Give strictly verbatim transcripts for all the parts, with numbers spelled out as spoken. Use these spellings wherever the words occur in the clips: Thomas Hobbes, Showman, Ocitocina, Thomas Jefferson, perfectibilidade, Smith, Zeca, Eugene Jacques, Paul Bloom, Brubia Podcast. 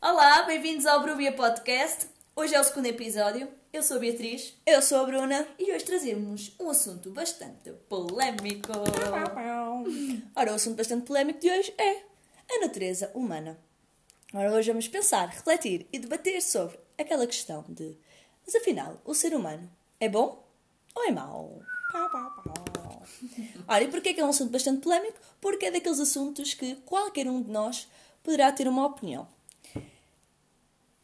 Olá, bem-vindos ao Brubia Podcast. Hoje é o segundo episódio. Eu sou a Beatriz. Eu sou a Bruna. E hoje trazemos um assunto bastante polémico. Ora, o assunto bastante polémico de hoje é a natureza humana. Ora, hoje vamos pensar, refletir e debater sobre aquela questão de: mas afinal, o ser humano é bom ou é mau? Pau, pau, pau. Ora, e porquê que é um assunto bastante polémico? Porque é daqueles assuntos que qualquer um de nós poderá ter uma opinião.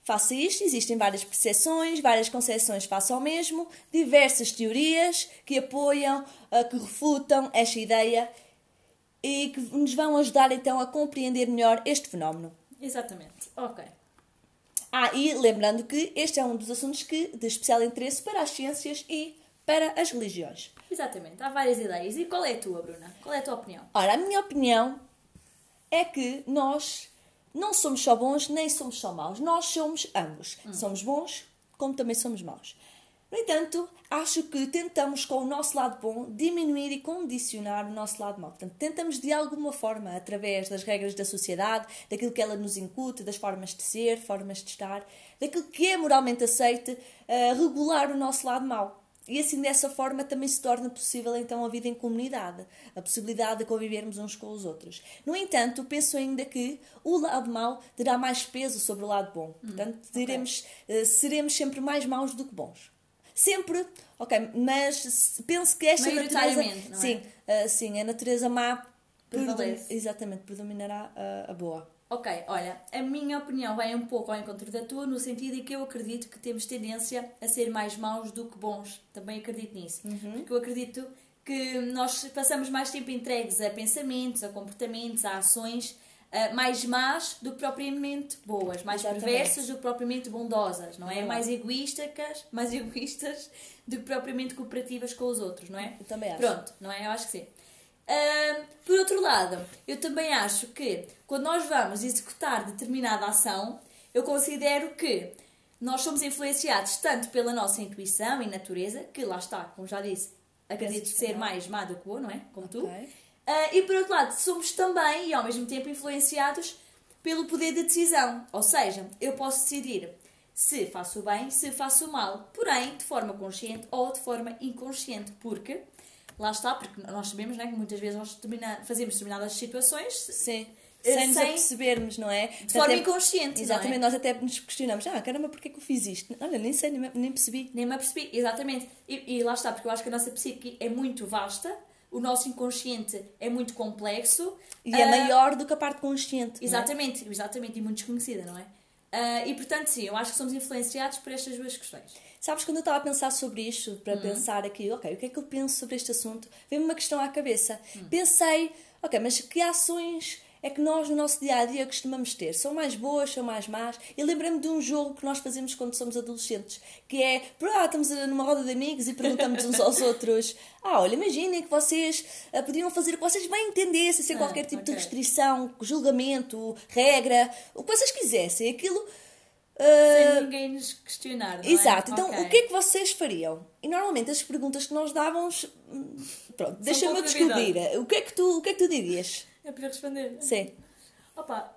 Face a isto, existem várias percepções, várias concepções face ao mesmo, diversas teorias que apoiam, que refutam esta ideia e que nos vão ajudar então a compreender melhor este fenómeno. Exatamente, ok. Ah, e lembrando que este é um dos assuntos que, de especial interesse para as ciências e para as religiões. Exatamente, há várias ideias. E qual é a tua, Bruna? Qual é a tua opinião? Ora, a minha opinião é que nós não somos só bons, nem somos só maus. Nós somos ambos. Hum. Somos bons, como também somos maus. No entanto, acho que tentamos, com o nosso lado bom, diminuir e condicionar o nosso lado mau. Portanto, tentamos, de alguma forma, através das regras da sociedade, daquilo que ela nos incute, das formas de ser, formas de estar, daquilo que é moralmente aceite, uh, regular o nosso lado mau. E assim, dessa forma, também se torna possível, então, a vida em comunidade. A possibilidade de convivermos uns com os outros. No entanto, penso ainda que o lado mau terá mais peso sobre o lado bom. Hum, Portanto, teremos, okay. uh, seremos sempre mais maus do que bons. Sempre, ok, mas penso que esta natureza... Não é? Sim, uh, sim, a natureza má... Prevalece. Predom- exatamente, predominará uh, a boa. Ok, olha, a minha opinião vai um pouco ao encontro da tua, no sentido em que eu acredito que temos tendência a ser mais maus do que bons. Também acredito nisso. Uhum. Porque eu acredito que nós passamos mais tempo entregues a pensamentos, a comportamentos, a ações uh, mais más do que propriamente boas. Mais exatamente. Perversas do que propriamente bondosas, não é? Uhum. Mais egoístas, mais egoístas do que propriamente cooperativas com os outros, não é? Eu também acho. Pronto, não é? Eu acho que sim. Uh, por outro lado, eu também acho que quando nós vamos executar determinada ação, eu considero que nós somos influenciados tanto pela nossa intuição e natureza, que lá está, como já disse, acredito ser mais má do que boa, não é? Como tu. Okay. Uh, e por outro lado, somos também e ao mesmo tempo influenciados pelo poder de decisão. Ou seja, eu posso decidir se faço o bem, se faço o mal, porém de forma consciente ou de forma inconsciente, porque... Lá está, porque nós sabemos, não é, que muitas vezes nós termina, fazemos determinadas situações sim, sem, sem nos apercebermos, não é? De forma até, inconsciente, exatamente, não é? Nós até nos questionamos, ah, caramba, porquê que eu fiz isto? Olha, nem sei, nem, nem percebi. Nem me apercebi, exatamente. E, e lá está, porque eu acho que a nossa psique é muito vasta, o nosso inconsciente é muito complexo. E uh, é maior do que a parte consciente. Exatamente, é? exatamente, e muito desconhecida, não é? Uh, e portanto, sim, eu acho que somos influenciados por estas duas questões. Sabes, quando eu estava a pensar sobre isto, para uhum. pensar aqui, ok, o que é que eu penso sobre este assunto, veio-me uma questão à cabeça. Uhum. Pensei, ok, mas que ações é que nós no nosso dia-a-dia costumamos ter? São mais boas, são mais más? Eu lembrei-me de um jogo que nós fazemos quando somos adolescentes, que é, ah, estamos numa roda de amigos e perguntamos uns aos outros, ah, olha, imaginem que vocês ah, podiam fazer o que vocês bem entendessem, sem ah, qualquer tipo okay. de restrição, julgamento, regra, o que vocês quisessem, aquilo... Uh... Sem ninguém nos questionar, não é? Exato. Então, okay. o que é que vocês fariam? E normalmente as perguntas que nós dávamos... Pronto, deixa-me eu descobrir. O que é que tu, o que é que tu dirias? É para responder? Sim. Opa,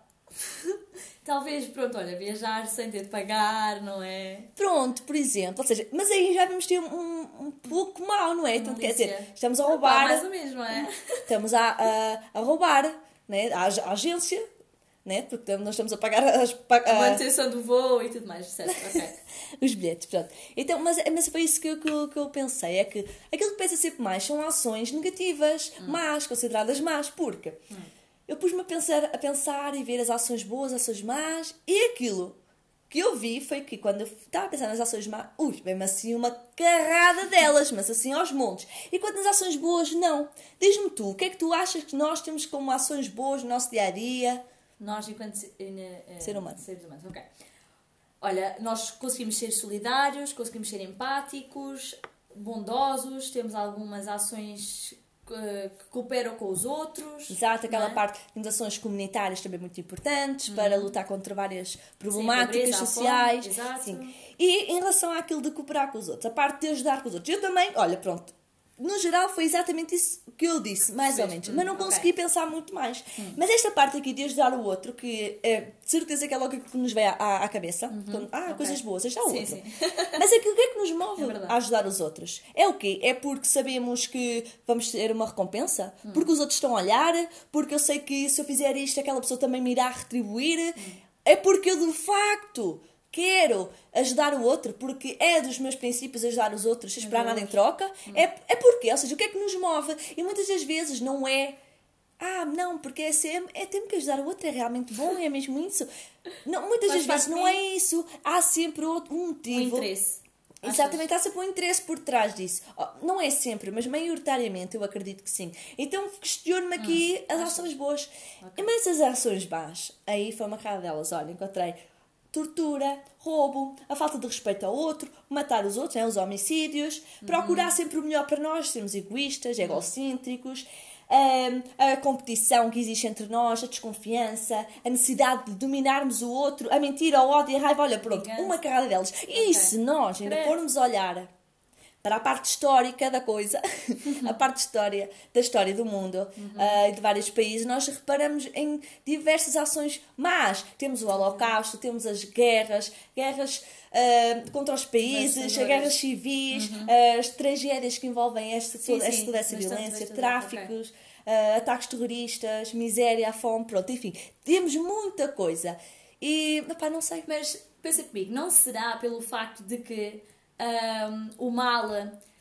talvez, pronto, olha, viajar sem ter de pagar, não é? Pronto, por exemplo. Ou seja, mas aí já vamos ter um, um pouco mal, não é? Então, quer dizer, estamos a roubar... Opa, mais ou menos, não é? Estamos a, a, a roubar, não é? A, a agência... Né? Porque nós estamos a pagar as, pa- a manutenção do voo e tudo mais, certo? Okay. Os bilhetes, pronto. Então, mas, mas foi isso que eu, que, eu, que eu pensei, é que aquilo que pensa sempre mais são ações negativas, hum. más, consideradas más, porque hum. eu pus-me a pensar, a pensar e ver as ações boas, as ações más, e aquilo que eu vi foi que quando eu estava a pensar nas ações más, ui, bem assim uma carrada delas, mas assim aos montes. E quando nas ações boas, não. Diz-me tu, o que é que tu achas que nós temos como ações boas no nosso dia-a-dia? Nós, enquanto uh, ser humano. seres humanos, ok. Olha, nós conseguimos ser solidários, conseguimos ser empáticos, bondosos, temos algumas ações que, que cooperam com os outros. Exato, aquela é? parte, temos ações comunitárias também muito importantes hum. para lutar contra várias problemáticas sim, sociais. Fome, exato. Sim. E em relação àquilo de cooperar com os outros, a parte de ajudar com os outros. Eu também, olha, pronto. no geral foi exatamente isso que eu disse, mais ou menos, mas não consegui okay. pensar muito mais. Hum. Mas esta parte aqui de ajudar o outro, que é, de certeza que é logo o que nos vem à, à, à cabeça, uhum. quando, ah, okay. coisas boas, ajudar o sim, outro. Sim. Mas é que, o que é que nos move é a ajudar os outros? É o quê? É porque sabemos que vamos ter uma recompensa? Hum. Porque os outros estão a olhar? Porque eu sei que se eu fizer isto, aquela pessoa também me irá retribuir? Hum. É porque eu, de facto... quero ajudar o outro, porque é dos meus princípios ajudar os outros, sem esperar nada em troca. Hum. É, é porque, ou seja, o que é que nos move? E muitas das vezes não é, ah, não, porque é, é temos que ajudar o outro, é realmente bom, é mesmo isso. Não, muitas Mas das vezes não é isso, há sempre outro, um motivo. Um interesse. Exatamente, há sempre um interesse por trás disso. Não é sempre, mas maioritariamente eu acredito que sim. Então questiono-me aqui hum, as ações boas. Okay. Mas as ações más, aí foi uma cara delas, olha, encontrei... tortura, roubo, a falta de respeito ao outro, matar os outros, né, os homicídios, uhum. procurar sempre o melhor para nós, sermos egoístas, egocêntricos, um, a competição que existe entre nós, a desconfiança, a necessidade de dominarmos o outro, a mentira, o ódio e a raiva, olha, pronto, uma carrada delas. Okay. E se nós ainda Creio. formos olhar para a parte histórica da coisa, a parte história, da história do mundo e uhum. uh, de vários países, nós reparamos em diversas ações más. Temos o Holocausto, temos as guerras, guerras uh, contra os países, as guerras civis, uhum. uh, as tragédias que envolvem esta, sim, toda, sim, esta, toda essa violência, tráficos, okay. uh, ataques terroristas, miséria, fome, pronto, enfim. Temos muita coisa. E, opá, não sei. Mas pensa comigo, não será pelo facto de que Um, o mal,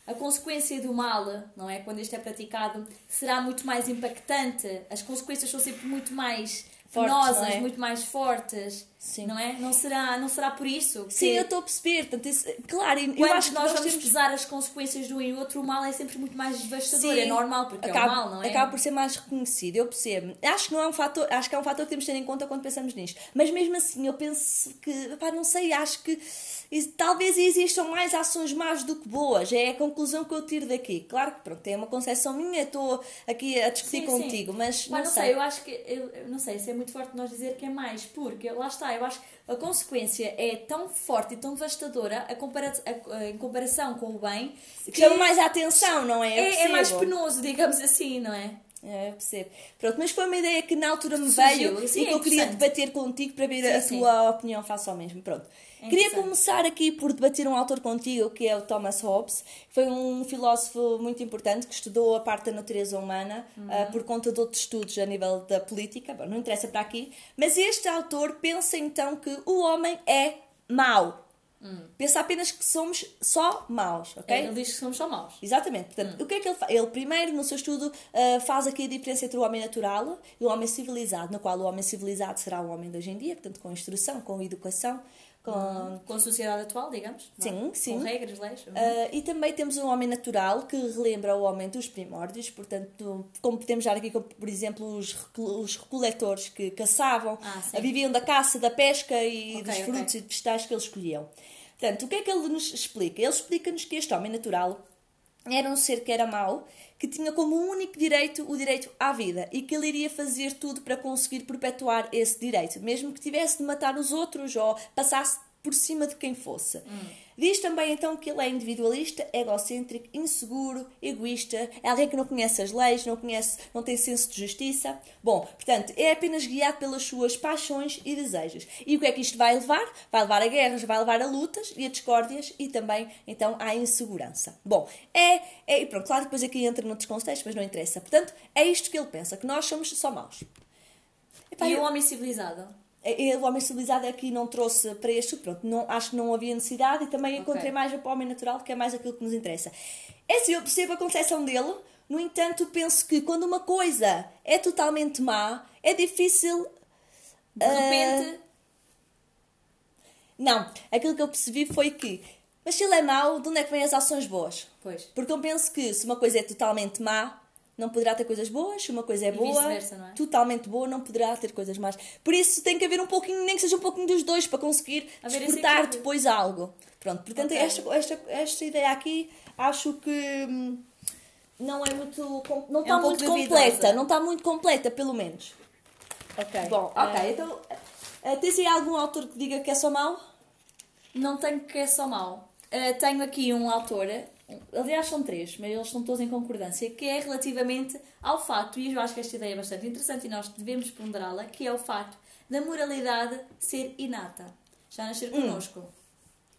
a consequência do mal, não é? Quando isto é praticado, será muito mais impactante. As consequências são sempre muito mais penosas, é? muito mais fortes. Sim. Não é? Não será, não será por isso? Que... Sim, eu estou a perceber. Portanto, isso, claro, eu Quando acho que nós, nós vamos temos... pesar as consequências de um e outro, o mal é sempre muito mais devastador. Sim, é normal, porque acaba, é o mal, não é? Acaba por ser mais reconhecido, eu percebo. Acho que, não é um fator, acho que é um fator que temos de ter em conta quando pensamos nisto. Mas mesmo assim, eu penso que, pá, não sei, acho que talvez existam mais ações más do que boas. É a conclusão que eu tiro daqui. Claro que, pronto, é uma concepção minha, estou aqui a discutir sim, contigo, sim. mas pá, não, não sei. sei. Eu acho que, eu, eu não sei, isso é muito forte nós dizer que é mais, porque lá está. Eu acho que a consequência é tão forte e tão devastadora a compara- a, a, em comparação com o bem que chama mais a atenção, não é? É, é mais penoso, digamos assim, não é? É, eu percebo. Pronto, mas foi uma ideia que na altura me veio e que eu queria debater contigo para ver a tua opinião face ao mesmo. Pronto. Queria começar aqui por debater um autor contigo, que é o Thomas Hobbes. Foi um filósofo muito importante que estudou a parte da natureza humana uhum. uh, por conta de outros estudos a nível da política. Bom, não interessa para aqui. Mas este autor pensa então que o homem é mau. Hum. Pensa apenas que somos só maus, ok? Ele diz que somos só maus. Exatamente. Portanto, hum. o que é que ele faz? Ele primeiro, no seu estudo, uh, faz aqui a diferença entre o homem natural e o homem civilizado, no qual o homem civilizado será o homem de hoje em dia, portanto, com instrução, com educação, com... Hum. com a sociedade atual, digamos. Sim, não? sim. Com regras, leis. Hum. Uh, e também temos um homem natural, que relembra o homem dos primórdios, portanto, como podemos dar aqui, como, por exemplo, os, reco- os recoletores que caçavam, ah, viviam da caça, da pesca e okay, dos frutos okay. e de vegetais que eles escolhiam. Portanto, o que é que ele nos explica? Ele explica-nos que este homem natural era um ser que era mau, que tinha como único direito o direito à vida e que ele iria fazer tudo para conseguir perpetuar esse direito, mesmo que tivesse de matar os outros ou passasse por cima de quem fosse. Hum. Diz também então que ele é individualista, egocêntrico, inseguro, egoísta, é alguém que não conhece as leis, não conhece, não tem senso de justiça. Bom, portanto, é apenas guiado pelas suas paixões e desejos. E o que é que isto vai levar? Vai levar a guerras, vai levar a lutas e a discórdias e também, então, à insegurança. Bom, é... é e pronto, claro, depois aqui entra noutros contextos, mas não interessa. Portanto, é isto que ele pensa, que nós somos só maus. Epá, e o homem civilizado? O homem civilizado aqui não trouxe para este, pronto, não, acho que não havia necessidade e também encontrei okay. mais para o homem natural, que é mais aquilo que nos interessa. É assim, eu percebo a concepção dele, no entanto, penso que quando uma coisa é totalmente má, é difícil... De repente... Uh... Não, aquilo que eu percebi foi que, mas se ele é mau, de onde é que vêm as ações boas? Pois. Porque eu penso que se uma coisa é totalmente má, não poderá ter coisas boas, uma coisa é boa, não é? Totalmente boa, não poderá ter coisas más. Por isso tem que haver um pouquinho, nem que seja um pouquinho dos dois, para conseguir despertar depois algo. Pronto, portanto, okay. esta, esta, esta ideia aqui, acho que não é muito, não está é um muito completa, vidosa. não está muito completa, pelo menos. Ok. Bom, ok, é... então, tens aí algum autor que diga que é só mau? Não tenho que é só mau. Uh, tenho aqui um autor aliás são três, mas eles estão todos em concordância, que é relativamente ao facto, e eu acho que esta ideia é bastante interessante e nós devemos ponderá-la, que é o facto da moralidade ser inata, já nascer connosco. Hum.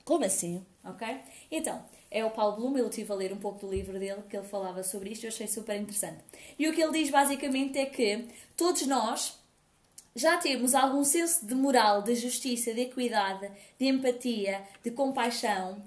Como assim? Ok? Então, é o Paul Bloom, eu estive a ler um pouco do livro dele, que ele falava sobre isto, eu achei super interessante. E o que ele diz basicamente é que todos nós já temos algum senso de moral, de justiça, de equidade, de empatia, de compaixão.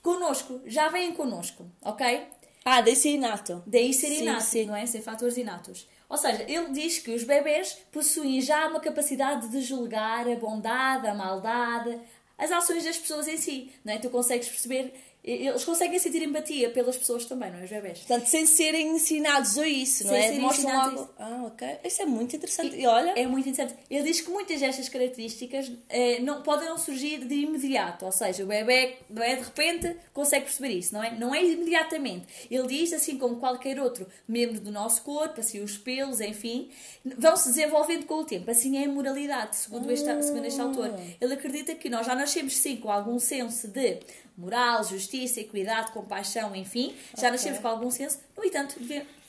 Connosco, já vêm connosco, ok? Ah, daí ser inato. Daí ser sim, inato, sim. Não é? Sem fatores inatos. Ou seja, ele diz que os bebés possuem já uma capacidade de julgar a bondade, a maldade, as ações das pessoas em si, não é? Tu consegues perceber, eles conseguem sentir empatia pelas pessoas também, não é? Os bebés. Portanto, sem serem ensinados a isso, não sem é? Sem serem Mostram ensinados algo... Ah, ok. Isso é muito interessante. E, e olha... É muito interessante. Ele diz que muitas destas características eh, não, podem não surgir de imediato, ou seja, o bebê, não é? De repente, consegue perceber isso, não é? Não é imediatamente. Ele diz, assim como qualquer outro membro do nosso corpo, assim, os pelos, enfim, vão-se desenvolvendo com o tempo. Assim é a moralidade, segundo, ah. este, segundo este autor. Ele acredita que nós já nascemos, sim, com algum senso de... moral, justiça, equidade, compaixão, enfim, já okay. nascemos com algum senso. No entanto,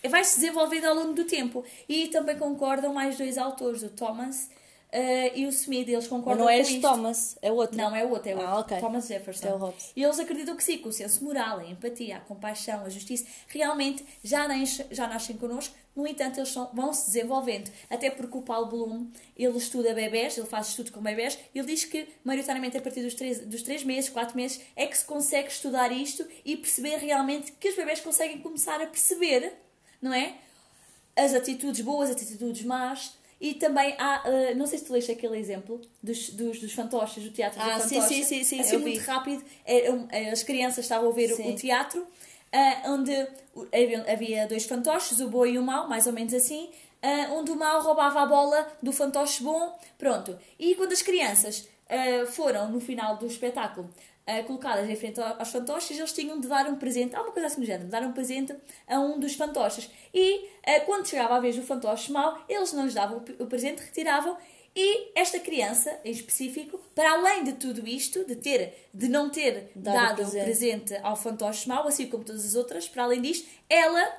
vai-se desenvolvendo ao longo do tempo. E também concordam mais dois autores, o Thomas uh, e o Smith. Eles concordam não com isto. Não é Thomas, é outro. Não, é outro, é outro. Ah, okay. Thomas Jefferson. É o Hobbes. E eles acreditam que sim, que o senso moral, a empatia, a compaixão, a justiça, realmente já, nasce, já nascem connosco. No entanto, eles são, vão-se desenvolvendo. Até porque o Paul Bloom, ele estuda bebés, ele faz estudos com bebés, ele diz que, maioritariamente, a partir dos três meses, quatro meses, é que se consegue estudar isto e perceber realmente que os bebés conseguem começar a perceber, não é? As atitudes boas, as atitudes más. E também há, uh, não sei se tu leste aquele exemplo dos, dos, dos fantoches, do teatro ah, do fantoche. Ah, sim, sim, sim. Assim, muito rápido, as crianças estavam a ver sim. o teatro. Uh, onde havia dois fantoches, o bom e o mau, mais ou menos assim, uh, onde o mau roubava a bola do fantoche bom, pronto. E quando as crianças uh, foram, no final do espetáculo, uh, colocadas em frente aos fantoches, eles tinham de dar um presente, alguma coisa assim do género, de dar um presente a um dos fantoches. E uh, quando chegava a vez do fantoche mau, eles não lhes davam o presente, retiravam. E esta criança, em específico, para além de tudo isto, de, ter, de não ter dado, dado presente. presente ao fantoche mau, assim como todas as outras, para além disto, ela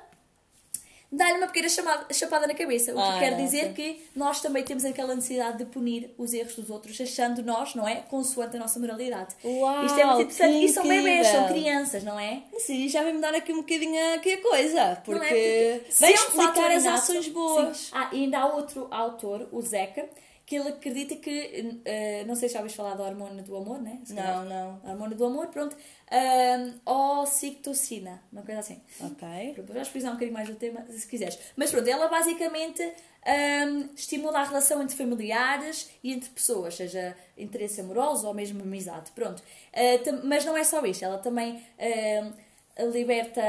dá-lhe uma pequena chamada, chapada na cabeça. O que ah, quer dizer sim. que nós também temos aquela necessidade de punir os erros dos outros, achando nós, não é? Consoante a nossa moralidade. Uau, isto é muito interessante. E são bebês, são crianças, não é? Sim, já vai mudar aqui um bocadinho aqui a coisa. Porque, é? porque vai explicar as ações boas. Sim. Ah, e ainda há outro autor, o Zeca, que ele acredita que, uh, não sei se já ouviste falar da hormona do amor, né? Se não, não. A hormona do amor, pronto. Uh, Ocitocina, uma coisa assim. Ok. Vou explicar um bocadinho mais do tema, se quiseres. Mas pronto, ela basicamente um, estimula a relação entre familiares e entre pessoas, seja interesse amoroso ou mesmo amizade, pronto. Uh, tam- mas não é só isto, ela também... Um, liberta,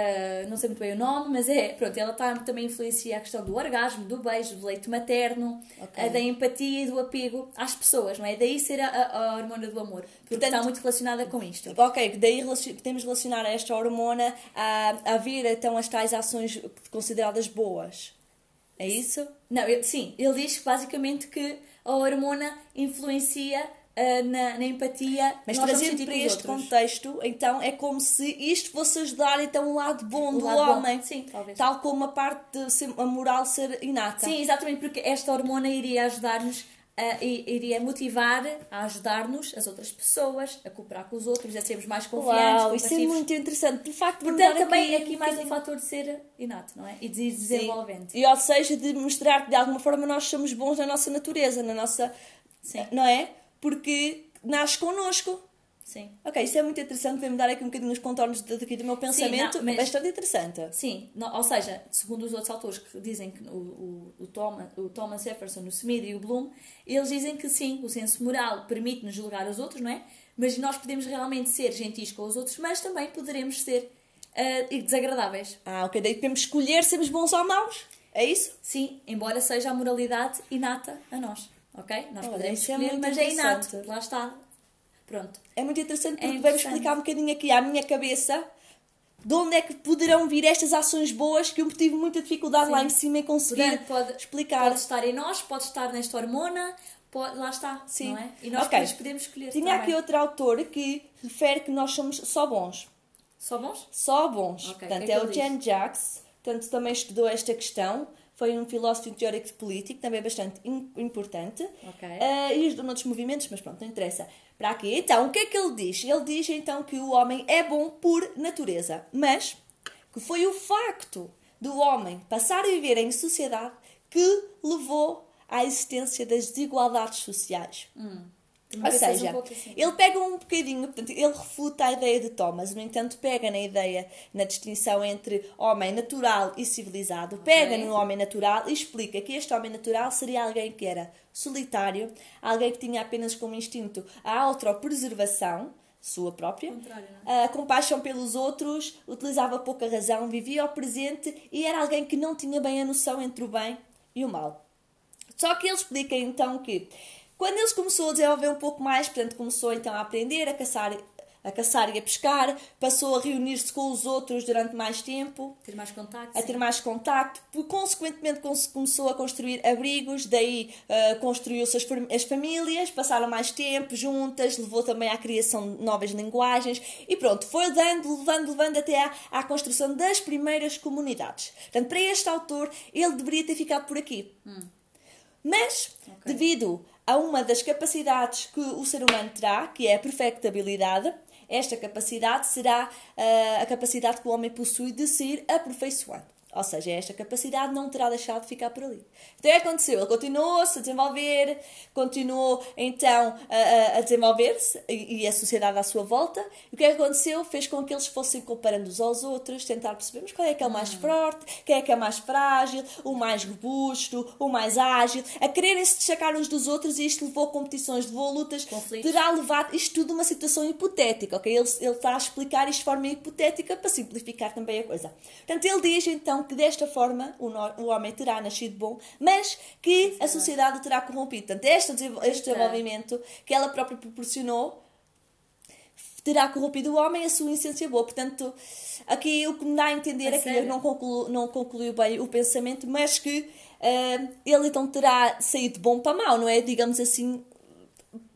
não sei muito bem o nome, mas é, pronto, ela tá, também influencia a questão do orgasmo, do beijo, do leite materno, okay. da empatia e do apego às pessoas, não é? Daí ser a, a hormona do amor, porque portanto, está muito relacionada com isto. Ok, daí podemos relacionar esta hormona a, a vir, então, as tais ações consideradas boas, é isso? Não, ele, sim, ele diz basicamente que a hormona influencia... Uh, na, na empatia, mas trazendo para este contexto, então é como se isto fosse ajudar então o lado bom o do lado homem, bom. Sim, tal como a parte de ser, a moral ser inata. Sim, exatamente, porque esta hormona iria ajudar-nos, a, iria motivar a ajudar-nos as outras pessoas, a cooperar com os outros, a sermos mais confiantes. Uau, isso é muito interessante. De facto, portanto, também aqui, aqui mais um fator de ser inato, não é? E de desenvolvente. Sim. E ou seja, de mostrar que de alguma forma nós somos bons na nossa natureza, na nossa, sim. não é? Porque nasce connosco. Sim. Ok, isso é muito interessante, vai-me dar aqui um bocadinho os contornos daqui do meu pensamento, sim, não, mas, bastante interessante. Sim, não, ou seja, segundo os outros autores que dizem, que o, o, o, Thomas, o Thomas Jefferson, o Smith e o Bloom, eles dizem que sim, o senso moral permite-nos julgar os outros, não é? Mas nós podemos realmente ser gentis com os outros, mas também poderemos ser uh, desagradáveis. Ah, ok, daí podemos escolher sermos bons ou maus, é isso? Sim, embora seja a moralidade inata a nós. Ok? Nós podemos escolher, é mas é inato. Lá está. Pronto. É muito interessante porque é vamos explicar um bocadinho aqui à minha cabeça de onde é que poderão vir estas ações boas que eu tive muita dificuldade sim. lá em cima em conseguir pode, explicar. Pode estar em nós, pode estar nesta hormona, pode, lá está. Sim. Não é? E nós okay. podemos escolher. Tinha também. Aqui outro autor que refere que nós somos só bons. Só bons? Só bons. Okay. Portanto, que é Eugene Jacques, tanto também estudou esta questão, foi um filósofo teórico político, também bastante in- importante. Okay. Uh, e ajudou noutros movimentos, mas pronto, não interessa. Para aqui, então, o que é que ele diz? Ele diz, então, que o homem é bom por natureza, mas que foi o facto do homem passar a viver em sociedade que levou à existência das desigualdades sociais. Hum. Ou seja, um assim. Ele pega um bocadinho, portanto, ele refuta a ideia de Thomas, no entanto pega na ideia, na distinção entre homem natural e civilizado, okay. Pega no homem natural e explica que este homem natural seria alguém que era solitário, alguém que tinha apenas como instinto a autopreservação, sua própria, a compaixão pelos outros, utilizava pouca razão, vivia ao presente e era alguém que não tinha bem a noção entre o bem e o mal. Só que ele explica então que quando eles começou a desenvolver um pouco mais, portanto, começou então a aprender, a caçar, a caçar e a pescar, passou a reunir-se com os outros durante mais tempo. Ter mais contacto, a ter mais contacto. Consequentemente, começou a construir abrigos, daí uh, construiu-se as, as famílias, passaram mais tempo juntas, levou também à criação de novas linguagens e pronto, foi dando, levando, levando até à, à construção das primeiras comunidades. Portanto, para este autor, ele deveria ter ficado por aqui. Hum. Mas, okay. Devido a uma das capacidades que o ser humano terá, que é a perfectibilidade, esta capacidade será uh, a capacidade que o homem possui de se ir aperfeiçoando. Ou seja, esta capacidade não terá deixado de ficar por ali. Então, o que aconteceu? Ele continuou-se a desenvolver, continuou, então, a, a desenvolver-se e a sociedade à sua volta. O que é que aconteceu? Fez com que eles fossem comparando uns aos outros, tentar percebermos qual é que é o mais forte, quem é que é o mais frágil, o mais robusto, o mais ágil, a quererem-se destacar uns dos outros e isto levou a competições, levou a lutas, conflitos. Terá levado isto tudo a uma situação hipotética, ok? Ele, ele está a explicar isto de forma hipotética para simplificar também a coisa. Portanto, ele diz, então, que desta forma o, no, o homem terá nascido bom, mas que Exato. A sociedade o terá corrompido. Portanto, este, este desenvolvimento que ela própria proporcionou terá corrompido o homem a sua essência boa. Portanto, aqui o que me dá a entender é que ele não concluiu, não concluiu bem o pensamento, mas que uh, ele então terá saído bom para mal, não é? Digamos assim,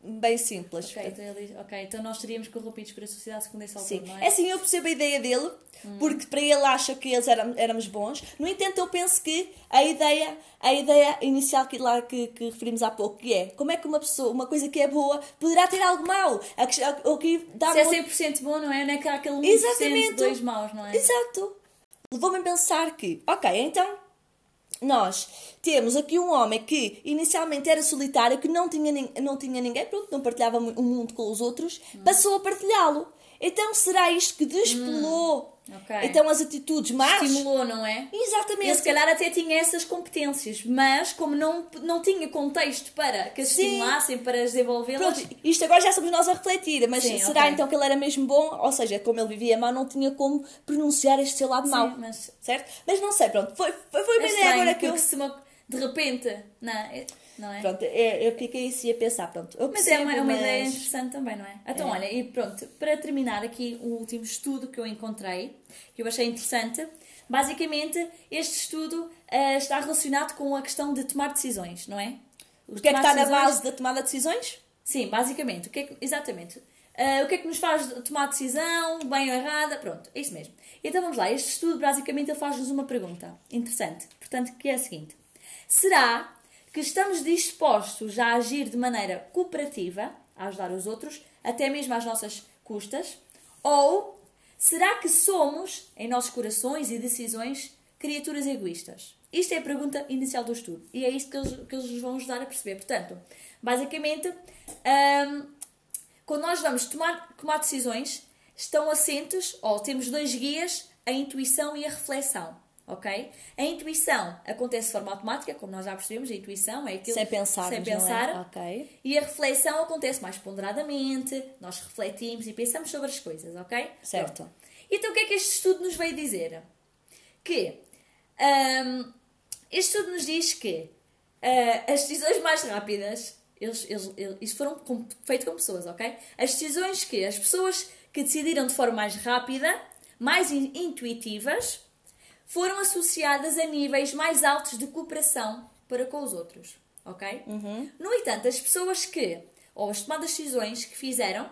bem simples. Okay, então, ele, ok, então nós seríamos corrompidos por a sociedade segundo esse autor, não é? É assim, eu percebo a ideia dele, hum. Porque para ele acha que eles eram, éramos bons. No entanto, eu penso que a ideia, a ideia inicial que, lá, que, que referimos há pouco, que é como é que uma pessoa, uma coisa que é boa, poderá ter algo mau? A, a, a, que dá Se é cem por cento bom, não é? Não é que há aquele um por cento de dois maus, não é? Exato. Levou-me a pensar que, ok, então, nós temos aqui um homem que inicialmente era solitário, que não tinha, não tinha ninguém, pronto, não partilhava o mundo com os outros, hum. Passou a partilhá-lo. Então será isto que despelou hum. okay. Então as atitudes más? Estimulou, não é? Exatamente. Ele se calhar até tinha essas competências, mas como não, não tinha contexto para que as Sim. estimulassem, para as desenvolvê-las... Pronto, isto agora já somos nós a refletir, mas Sim, será okay. então que ele era mesmo bom? Ou seja, como ele vivia mal, não tinha como pronunciar este seu lado Sim, mau, mas... certo? Mas não sei, pronto, foi, foi, foi bem é agora que eu... Se uma... De repente, não é? Não é? Pronto, eu fiquei assim a pensar, pronto. Eu mas percebo, é uma, mas... uma ideia interessante também, não é? Então, é. Olha, e pronto, para terminar aqui o último estudo que eu encontrei, que eu achei interessante, basicamente este estudo uh, está relacionado com a questão de tomar decisões, não é? O que é que está decisões... na base da tomada de decisões? Sim, basicamente, o que é que... exatamente. Uh, o que é que nos faz tomar decisão, bem ou errada, pronto, é isso mesmo. Então vamos lá, este estudo basicamente ele faz-nos uma pergunta interessante, portanto, que é a seguinte. Será que estamos dispostos a agir de maneira cooperativa, a ajudar os outros, até mesmo às nossas custas? Ou será que somos, em nossos corações e decisões, criaturas egoístas? Isto é a pergunta inicial do estudo e é isto que eles, que eles vão ajudar a perceber. Portanto, basicamente, hum, quando nós vamos tomar, tomar decisões, estão assentes, ou temos dois guias, a intuição e a reflexão. Okay? A intuição acontece de forma automática, como nós já percebemos, a intuição é aquilo... Sem pensar. Sem pensar. É? Okay. E a reflexão acontece mais ponderadamente, nós refletimos e pensamos sobre as coisas, ok? Certo. Pronto. Então, o que é que este estudo nos veio dizer? Que um, este estudo nos diz que uh, as decisões mais rápidas, eles, eles, eles, isto foram feitas com pessoas, ok? As decisões que as pessoas que decidiram de forma mais rápida, mais in- intuitivas... foram associadas a níveis mais altos de cooperação para com os outros, ok? Uhum. No entanto, as pessoas que, ou as tomadas de decisões que fizeram,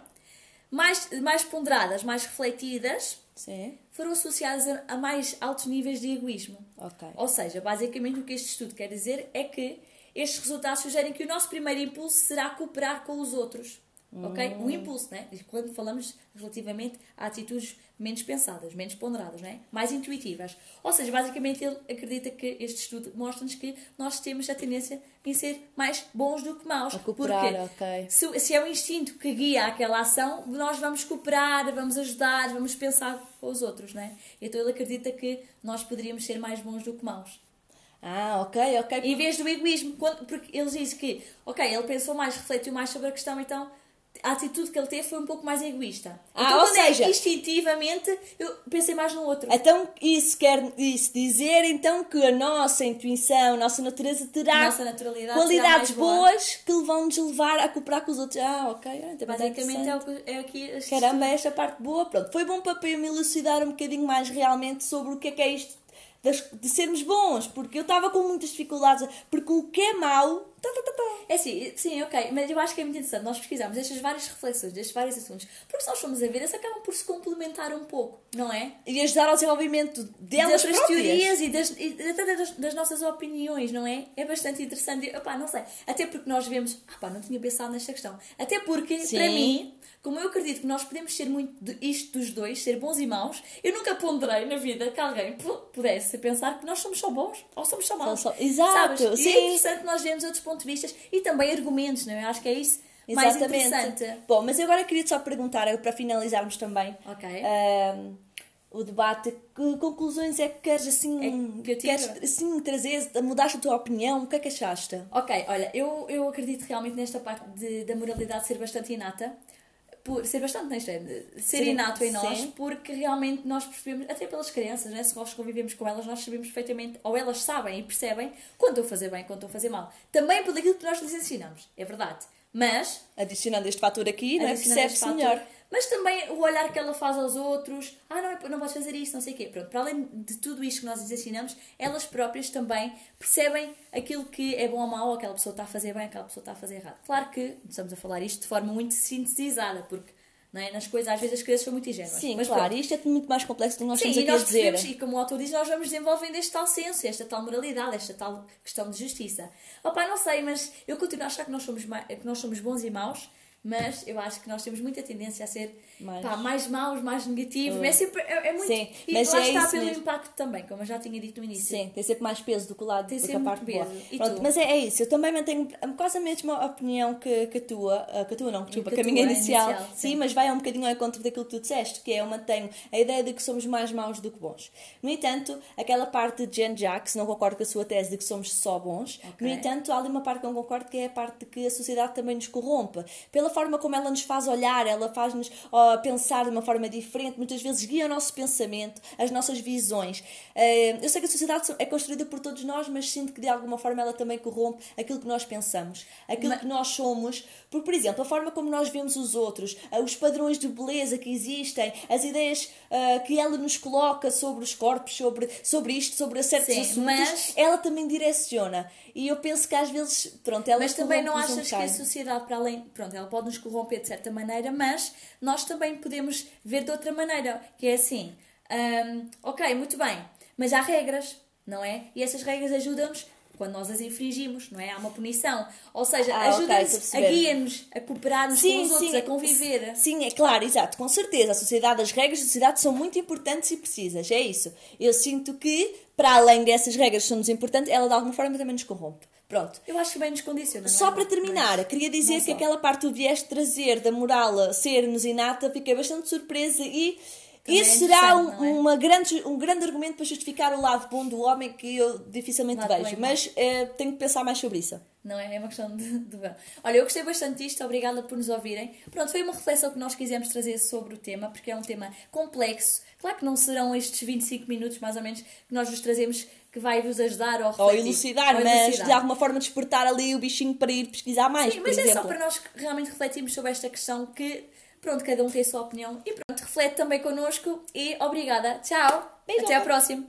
mais, mais ponderadas, mais refletidas, Sim. Foram associadas a mais altos níveis de egoísmo. Okay. Ou seja, basicamente o que este estudo quer dizer é que estes resultados sugerem que o nosso primeiro impulso será cooperar com os outros. Hum. Okay? O impulso, né? Quando falamos relativamente a atitudes menos pensadas, menos ponderadas, né? Mais intuitivas. Ou seja, basicamente ele acredita que este estudo mostra-nos que nós temos a tendência em ser mais bons do que maus. A cooperar, porque okay. se, se é o instinto que guia aquela ação, nós vamos cooperar, vamos ajudar, vamos pensar com os outros, né? Então ele acredita que nós poderíamos ser mais bons do que maus. Ah, ok, ok. Em vez do egoísmo, quando, porque ele diz que, ok, ele pensou mais, refletiu mais sobre a questão, então a atitude que ele teve foi um pouco mais egoísta. Ah, então, ou seja, é, instintivamente eu pensei mais no outro. Então isso quer isso dizer então que a nossa intuição, a nossa natureza terá nossa qualidades terá boas boa. Que vão nos levar a cooperar com os outros. Ah, ok. É, basicamente é, o que, é aqui. Caramba, é esta parte boa. Pronto, foi bom para eu me elucidar um bocadinho mais realmente sobre o que é que é isto de sermos bons, porque eu estava com muitas dificuldades, porque o que é mau tá, tá, tá, tá. É sim, sim, ok, mas eu acho que é muito interessante, nós pesquisamos estas várias reflexões, destes vários assuntos, porque se nós formos a ver, eles acabam por se complementar um pouco, não é? E ajudar ao desenvolvimento delas das próprias teorias e, das, e até das, das nossas opiniões, não é? É bastante interessante, eu, opá, não sei, até porque nós vemos, opá, não tinha pensado nesta questão, até porque, sim. Para mim, como eu acredito que nós podemos ser muito de isto dos dois, ser bons e maus, eu nunca ponderei na vida que alguém pudesse pensar que nós somos só bons ou somos só maus. Só, exato. Sabes? Sim. E é interessante nós vermos outros pontos de vista e também argumentos, não é? Acho que é isso. Exatamente. Mais interessante. Bom, mas eu agora queria só perguntar, para finalizarmos também, okay. um, o debate, que conclusões é que queres, assim, é que queres assim, trazer? Mudaste a tua opinião? O que é que achaste? Ok, olha, eu, eu acredito realmente nesta parte de, da moralidade ser bastante inata. Por ser bastante, não é? Ser inato em nós, sim. Porque realmente nós percebemos, até pelas crianças, né? Se nós convivemos com elas, nós sabemos perfeitamente, ou elas sabem e percebem, quando estão a fazer bem, quando estão a fazer mal. Também por aquilo que nós lhes ensinamos, é verdade. Mas, adicionando este fator aqui, né? Percebe-se melhor. Mas também o olhar que ela faz aos outros, ah, não, não podes fazer isso, não sei o quê. Pronto, para além de tudo isto que nós lhes ensinamos, elas próprias também percebem aquilo que é bom ou mau, aquela pessoa está a fazer bem, aquela pessoa está a fazer errado. Claro que estamos a falar isto de forma muito sintetizada, porque não é? Nas coisas, às vezes as crianças são muito ingênuas. Sim, mas, claro, pronto. Isto é muito mais complexo do que nós estamos aqui a dizer. Sim, e como o autor diz, nós vamos desenvolvendo este tal senso, esta tal moralidade, esta tal questão de justiça. Opá, não sei, mas eu continuo a achar que nós somos, que nós somos bons e maus, mas eu acho que nós temos muita tendência a ser mais, pá, mais maus, mais negativos. Uh. É, sempre, é, é muito. Sim, e mas lá é está pelo mesmo. Impacto também, como eu já tinha dito no início. Sim, tem sempre mais peso do que o lado tem do que a parte boa. Pronto, mas é, é isso, eu também mantenho quase a mesma opinião que, que a tua, que a tua não, desculpa, que, que a minha inicial. É inicial sim, sim, mas vai um bocadinho ao encontro daquilo que tu disseste, que é eu mantenho a ideia de que somos mais maus do que bons. No entanto, aquela parte de Jane Jacques, não concordo com a sua tese de que somos só bons. Okay. No entanto, há ali uma parte que não concordo, que é a parte de que a sociedade também nos corrompe. Pela forma como ela nos faz olhar, ela faz-nos oh, pensar de uma forma diferente, muitas vezes guia o nosso pensamento, as nossas visões. Uh, eu sei que a sociedade é construída por todos nós, mas sinto que de alguma forma ela também corrompe aquilo que nós pensamos, aquilo mas... que nós somos. Porque, por exemplo, a forma como nós vemos os outros, uh, os padrões de beleza que existem, as ideias uh, que ela nos coloca sobre os corpos, sobre, sobre isto, sobre certos sim, assuntos, mas... ela também direciona. E eu penso que às vezes, pronto, ela mas também não achas um que a sociedade, para além, pronto, ela pode nos corromper de certa maneira, mas nós também podemos ver de outra maneira, que é assim, um, ok, muito bem, mas há regras, não é? E essas regras ajudam-nos quando nós as infringimos, não é? Há uma punição. Ou seja, ah, ajuda-nos, okay, a guia-nos, a cooperar-nos sim, com os outros, sim, a conviver. Sim, é claro, exato. Com certeza, a sociedade, as regras da sociedade são muito importantes e precisas, é isso. Eu sinto que, para além dessas regras que são-nos importantes, ela de alguma forma também nos corrompe. Pronto. Eu acho que bem nos condiciona. Só é? Para terminar, mas queria dizer que aquela parte do viés de trazer da moral ser-nos inata, fiquei bastante surpresa e... Também isso é será um, é? uma grande, um grande argumento para justificar o lado bom do homem que eu dificilmente lado vejo, bem, mas é, tenho que pensar mais sobre isso. Não é? É uma questão de, de bom. Olha, eu gostei bastante disto, obrigada por nos ouvirem. Pronto, foi uma reflexão que nós quisemos trazer sobre o tema, porque é um tema complexo. Claro que não serão estes vinte e cinco minutos, mais ou menos, que nós vos trazemos, que vai vos ajudar ou refletir. Ou elucidar, ou elucidar. Mas de alguma forma despertar ali o bichinho para ir pesquisar mais, sim, por mas exemplo. É só para nós realmente refletirmos sobre esta questão que... Pronto, cada um tem a sua opinião e pronto, reflete também connosco e obrigada. Tchau, beijão. Até à próxima.